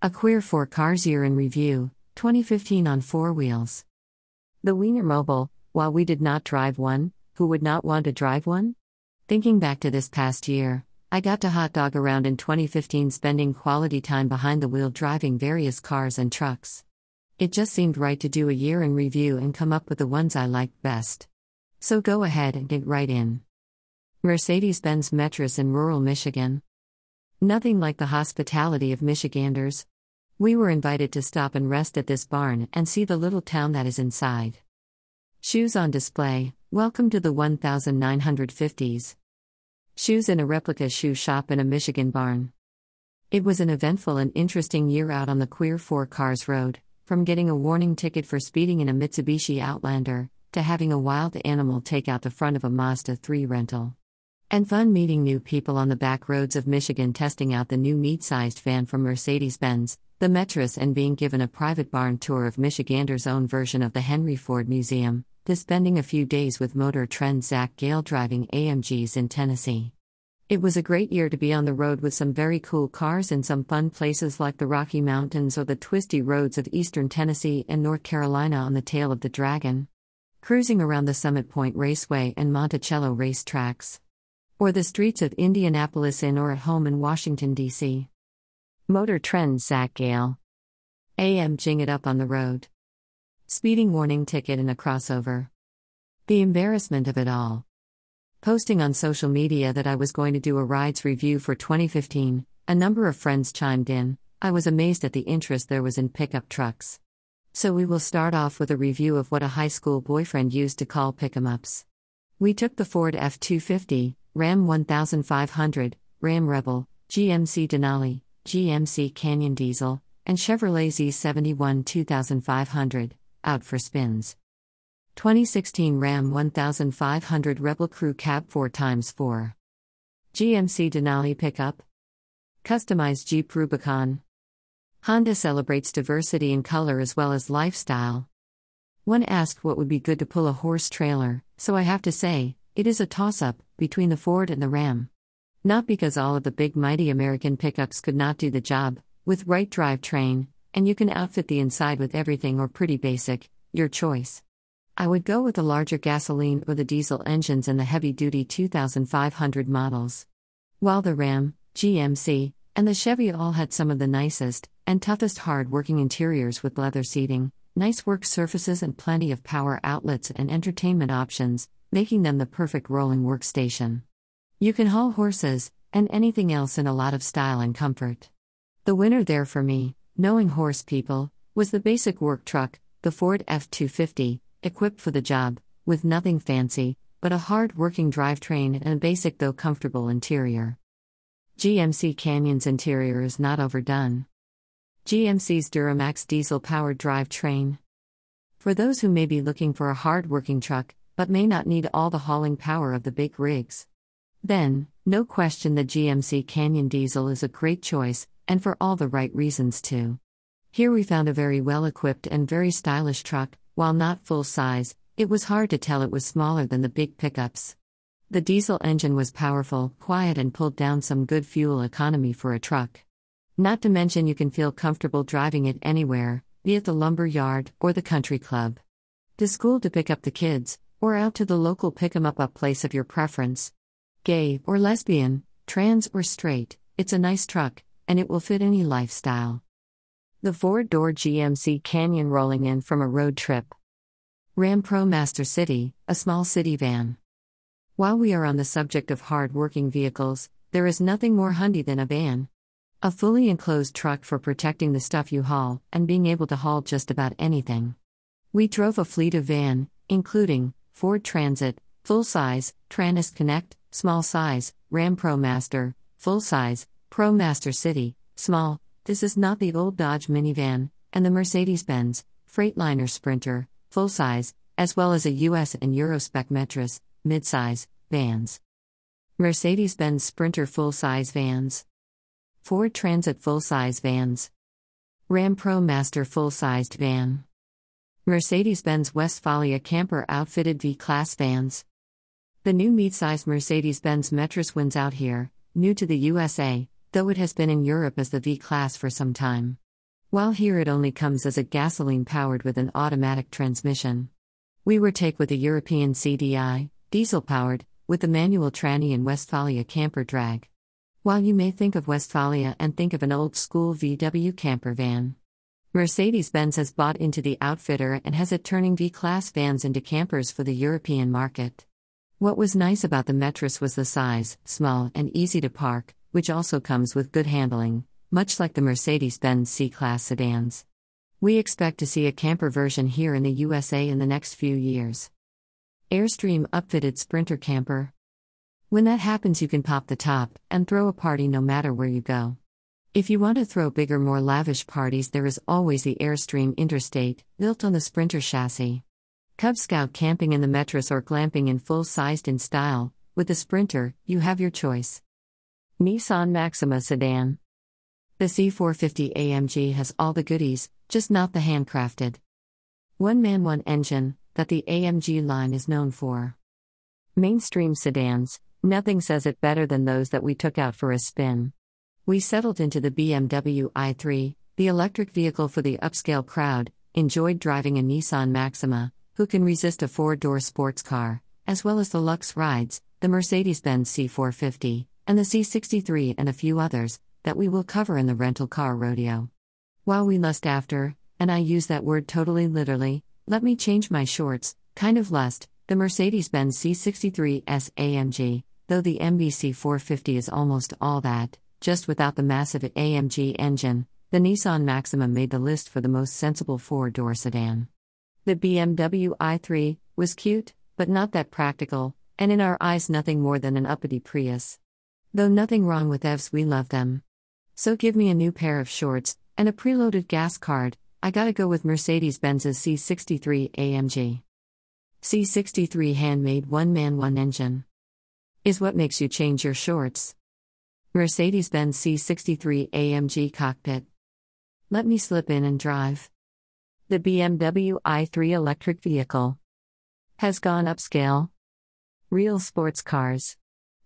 A Queer4Cars Year in Review, 2015 on four wheels. The Wiener Mobile, while we did not drive one, who would not want to drive one? Thinking back to this past year, I got to hotdog around in 2015 spending quality time behind the wheel driving various cars and trucks. It just seemed right to do a year in review and come up with the ones I liked best. So go ahead and get right in. Mercedes-Benz Metris in rural Michigan. Nothing like the hospitality of Michiganders. We were invited to stop and rest at this barn and see the little town that is inside. Shoes on display, welcome to the 1950s. Shoes in a replica shoe shop in a Michigan barn. It was an eventful and interesting year out on the Queer4Cars road, from getting a warning ticket for speeding in a Mitsubishi Outlander, to having a wild animal take out the front of a Mazda 3 rental. And fun meeting new people on the back roads of Michigan testing out the new mid-sized van from Mercedes-Benz, the Metris, and being given a private barn tour of Michigander's own version of the Henry Ford Museum, to spending a few days with Motor Trend Zach Gale driving AMGs in Tennessee. It was a great year to be on the road with some very cool cars in some fun places like the Rocky Mountains or the twisty roads of eastern Tennessee and North Carolina on the Tail of the Dragon. Cruising around the Summit Point Raceway and Monticello Race Tracks. Or the streets of Indianapolis in or at home in Washington, D.C. Motor Trend's Zach Gale. AMGing it up on the road. Speeding warning ticket and a crossover. The embarrassment of it all. Posting on social media that I was going to do a rides review for 2015, a number of friends chimed in. I was amazed at the interest there was in pickup trucks. So we will start off with a review of what a high school boyfriend used to call pick-em-ups. We took the Ford F-250, Ram 1500, Ram Rebel, GMC Denali, GMC Canyon Diesel, and Chevrolet Z71 2500, out for spins. 2016 Ram 1500 Rebel Crew Cab 4x4. GMC Denali Pickup. Customized Jeep Rubicon. Honda celebrates diversity in color as well as lifestyle. One asked what would be good to pull a horse trailer, so I have to say, it is a toss-up between the Ford and the Ram. Not because all of the big mighty American pickups could not do the job, with right drivetrain, and you can outfit the inside with everything or pretty basic, your choice. I would go with the larger gasoline or the diesel engines and the heavy-duty 2500 models. While the Ram, GMC, and the Chevy all had some of the nicest and toughest hard-working interiors with leather seating, nice work surfaces and plenty of power outlets and entertainment options, making them the perfect rolling workstation. You can haul horses, and anything else in a lot of style and comfort. The winner there for me, knowing horse people, was the basic work truck, the Ford F-250, equipped for the job, with nothing fancy, but a hard-working drivetrain and a basic though comfortable interior. GMC Canyon's interior is not overdone. GMC's Duramax diesel-powered drivetrain. For those who may be looking for a hard-working truck, but may not need all the hauling power of the big rigs. Then, no question the GMC Canyon Diesel is a great choice, and for all the right reasons too. Here we found a very well-equipped and very stylish truck. While not full-size, it was hard to tell it was smaller than the big pickups. The diesel engine was powerful, quiet, and pulled down some good fuel economy for a truck. Not to mention you can feel comfortable driving it anywhere, be it the lumber yard or the country club. To school to pick up the kids, or out to the local pick-em-up place of your preference. Gay or lesbian, trans or straight, it's a nice truck, and it will fit any lifestyle. The four-door GMC Canyon rolling in from a road trip. Ram ProMaster City, a small city van. While we are on the subject of hard-working vehicles, there is nothing more handy than a van. A fully enclosed truck for protecting the stuff you haul, and being able to haul just about anything. We drove a fleet of van, including Ford Transit, full-size, Transit Connect, small-size, Ram ProMaster, full-size, ProMaster City, small, this is not the old Dodge minivan, and the Mercedes-Benz Freightliner Sprinter, full-size, as well as a U.S. and Euro-spec Metris, mid-size, vans. Mercedes-Benz Sprinter full-size vans. Ford Transit full-size vans. Ram ProMaster full-sized van. Mercedes-Benz Westfalia camper outfitted V-Class vans. The new mid-size Mercedes-Benz Metris wins out here, new to the USA, though it has been in Europe as the V-Class for some time. while here it only comes as a gasoline-powered with an automatic transmission. We were take with a European CDI, diesel-powered, with the manual tranny and Westfalia camper drag. While you may think of Westfalia and think of an old-school VW camper van, Mercedes-Benz has bought into the outfitter and has it turning V-Class vans into campers for the European market. What was nice about the Metris was the size, small and easy to park, which also comes with good handling, much like the Mercedes-Benz C-Class sedans. We expect to see a camper version here in the USA in the next few years. Airstream upfitted Sprinter camper. When that happens, you can pop the top and throw a party no matter where you go. If you want to throw bigger, more lavish parties, there is always the Airstream Interstate, built on the Sprinter chassis. Cub Scout camping in the Metris or glamping in full-sized in style, with the Sprinter, you have your choice. Nissan Maxima sedan. The C450 AMG has all the goodies, just not the handcrafted. One man, one engine, that the AMG line is known for. Mainstream sedans, nothing says it better than those that we took out for a spin. We settled into the BMW i3, the electric vehicle for the upscale crowd, enjoyed driving a Nissan Maxima, who can resist a four-door sports car, as well as the luxe rides, the Mercedes-Benz C450, and the C63 and a few others, that we will cover in the rental car rodeo. While we lust after, and I use that word totally literally, let me change my shorts, kind of lust, the Mercedes-Benz C63 S AMG, though the MBC450 is almost all that, just without the massive AMG engine. The Nissan Maxima made the list for the most sensible four-door sedan. The BMW i3 was cute, but not that practical, and in our eyes nothing more than an uppity Prius. Though nothing wrong with EVs, we love them. So give me a new pair of shorts, and a preloaded gas card, I gotta go with Mercedes-Benz's C63 AMG. C63 handmade one man one engine is what makes you change your shorts. Mercedes-Benz C63 AMG cockpit. Let me slip in and drive. The BMW i3 electric vehicle has gone upscale. Real sports cars.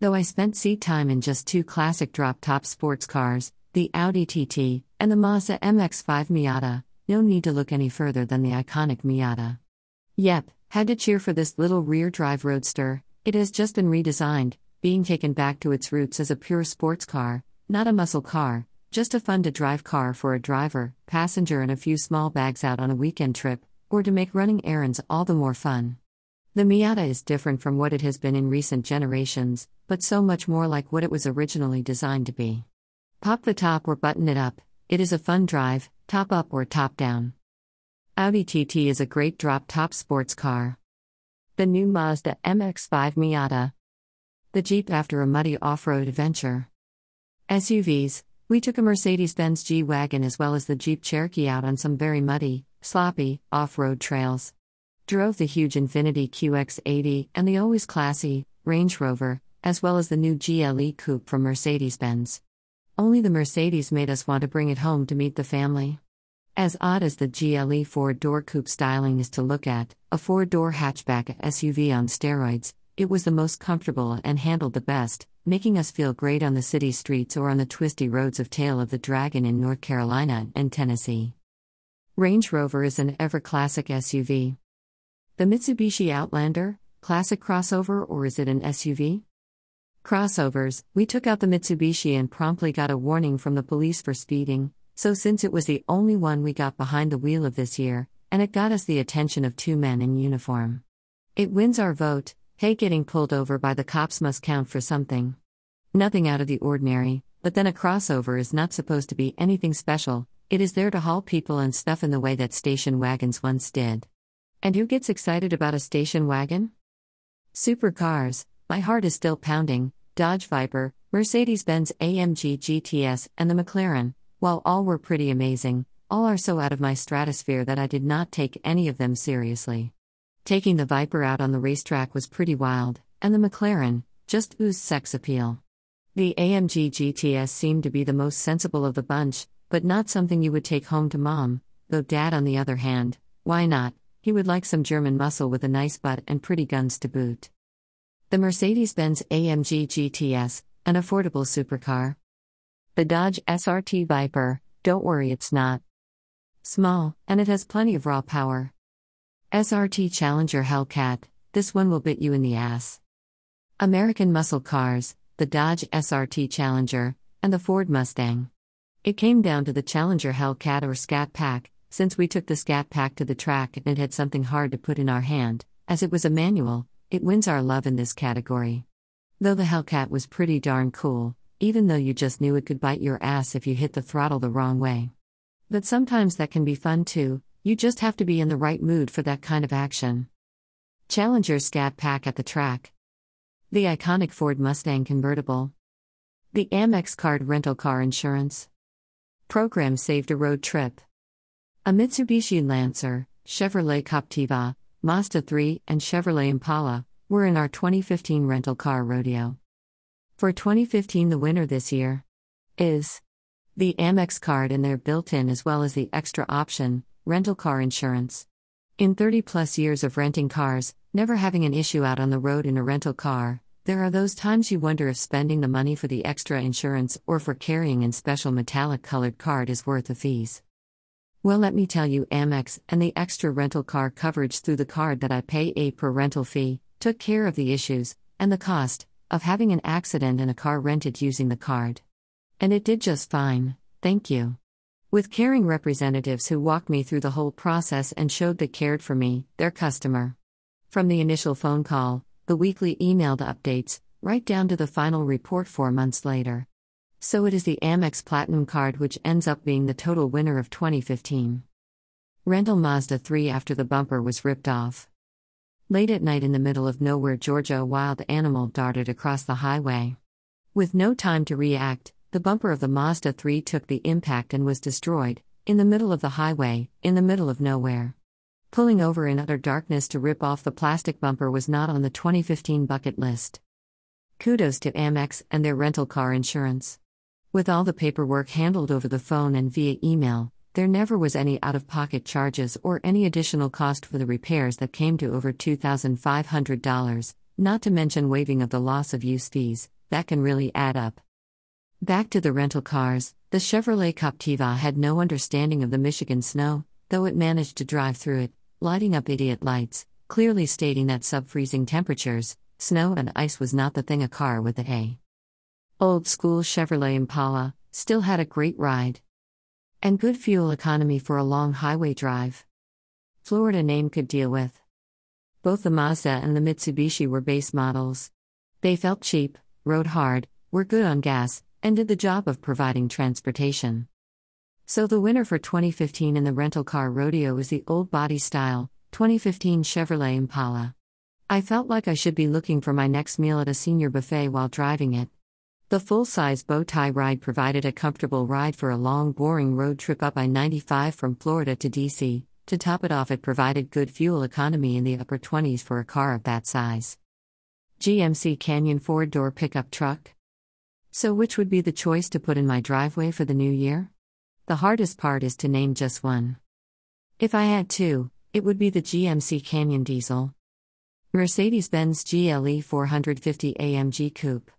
Though I spent seat time in just two classic drop-top sports cars, the Audi TT and the Mazda MX-5 Miata, no need to look any further than the iconic Miata. Yep, had to cheer for this little rear-drive roadster. It has just been redesigned, being taken back to its roots as a pure sports car, not a muscle car, just a fun-to-drive car for a driver, passenger and a few small bags out on a weekend trip, or to make running errands all the more fun. The Miata is different from what it has been in recent generations, but so much more like what it was originally designed to be. Pop the top or button it up, it is a fun drive, top up or top down. Audi TT is a great drop-top sports car. The new Mazda MX-5 Miata. The Jeep after a muddy off-road adventure. SUVs, we took a Mercedes-Benz G-Wagon as well as the Jeep Cherokee out on some very muddy, sloppy, off-road trails. Drove the huge Infiniti QX80 and the always classy Range Rover, as well as the new GLE Coupe from Mercedes-Benz. Only the Mercedes made us want to bring it home to meet the family. As odd as the GLE four-door coupe styling is to look at, a four-door hatchback SUV on steroids, it was the most comfortable and handled the best, making us feel great on the city streets or on the twisty roads of Tail of the Dragon in North Carolina and Tennessee. Range Rover is an ever-classic SUV. The Mitsubishi Outlander, classic crossover, or is it an SUV? Crossovers, we took out the Mitsubishi and promptly got a warning from the police for speeding, so since it was the only one we got behind the wheel of this year, and it got us the attention of two men in uniform. It wins our vote. Hey, getting pulled over by the cops must count for something. Nothing out of the ordinary, but then a crossover is not supposed to be anything special. It is there to haul people and stuff in the way that station wagons once did. And who gets excited about a station wagon? Supercars, my heart is still pounding, Dodge Viper, Mercedes-Benz AMG GTS and the McLaren, while all were pretty amazing, all are so out of my stratosphere that I did not take any of them seriously. Taking the Viper out on the racetrack was pretty wild, and the McLaren just oozed sex appeal. The AMG GTS seemed to be the most sensible of the bunch, but not something you would take home to mom, though dad on the other hand, why not, he would like some German muscle with a nice butt and pretty guns to boot. The Mercedes-Benz AMG GTS, an affordable supercar. The Dodge SRT Viper, don't worry it's not. small, and it has plenty of raw power. SRT Challenger Hellcat, this one will bit you in the ass. American muscle cars, the Dodge SRT Challenger, and the Ford Mustang. It came down to the Challenger Hellcat or Scat Pack, since we took the Scat Pack to the track and it had something hard to put in our hand, as it was a manual, it wins our love in this category. Though the Hellcat was pretty darn cool, even though you just knew it could bite your ass if you hit the throttle the wrong way. But sometimes that can be fun too, you just have to be in the right mood for that kind of action. Challenger Scat Pack at the track. The iconic Ford Mustang convertible. The Amex card rental car insurance program saved a road trip. A Mitsubishi Lancer, Chevrolet Captiva, Mazda 3, and Chevrolet Impala were in our 2015 rental car rodeo. For 2015, the winner this year is the Amex card and their built-in as well as the extra option, rental car insurance. In 30-plus years of renting cars, never having an issue out on the road in a rental car, there are those times you wonder if spending the money for the extra insurance or for carrying in special metallic-colored card is worth the fees. Well, let me tell you, Amex and the extra rental car coverage through the card that I pay a per rental fee took care of the issues and the cost of having an accident in a car rented using the card. And it did just fine, thank you. With caring representatives who walked me through the whole process and showed they cared for me, their customer. From the initial phone call, the weekly emailed updates, right down to the final report 4 months later. So it is the Amex Platinum card which ends up being the total winner of 2015. Rental Mazda 3 after the bumper was ripped off. Late at night in the middle of nowhere, Georgia, a wild animal darted across the highway. With no time to react, the bumper of the Mazda 3 took the impact and was destroyed, in the middle of the highway, in the middle of nowhere. Pulling over in utter darkness to rip off the plastic bumper was not on the 2015 bucket list. Kudos to Amex and their rental car insurance. With all the paperwork handled over the phone and via email, there never was any out-of-pocket charges or any additional cost for the repairs that came to over $2,500, not to mention waiving of the loss of use fees, that can really add up. Back to the rental cars, the Chevrolet Captiva had no understanding of the Michigan snow, though it managed to drive through it, lighting up idiot lights, clearly stating that sub-freezing temperatures, snow and ice was not the thing a car with a hay. Old-school Chevrolet Impala still had a great ride. And good fuel economy for a long highway drive. Florida name could deal with. Both the Mazda and the Mitsubishi were base models. They felt cheap, rode hard, were good on gas, and did the job of providing transportation. So the winner for 2015 in the rental car rodeo was the old body style, 2015 Chevrolet Impala. I felt like I should be looking for my next meal at a senior buffet while driving it. The full-size bow-tie ride provided a comfortable ride for a long, boring road trip up I-95 from Florida to D.C. To top it off, it provided good fuel economy in the upper 20s for a car of that size. GMC Canyon 4-door pickup truck. So which would be the choice to put in my driveway for the new year? The hardest part is to name just one. If I had to, it would be the GMC Canyon Diesel. Mercedes-Benz GLE 450 AMG Coupe.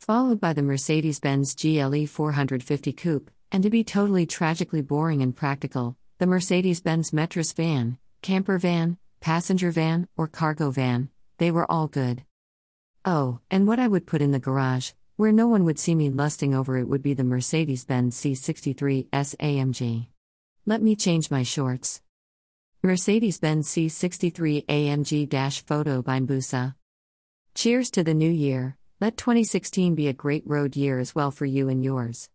Followed by the Mercedes-Benz GLE 450 Coupe, and to be totally tragically boring and practical, the Mercedes-Benz Metris van, camper van, passenger van, or cargo van, they were all good. Oh, and what I would put in the garage, where no one would see me lusting over it, would be the Mercedes-Benz C63 S AMG. Let me change my shorts. Mercedes-Benz C63 AMG-photo by Mbusa. Cheers to the new year. Let 2016 be a great road year as well for you and yours.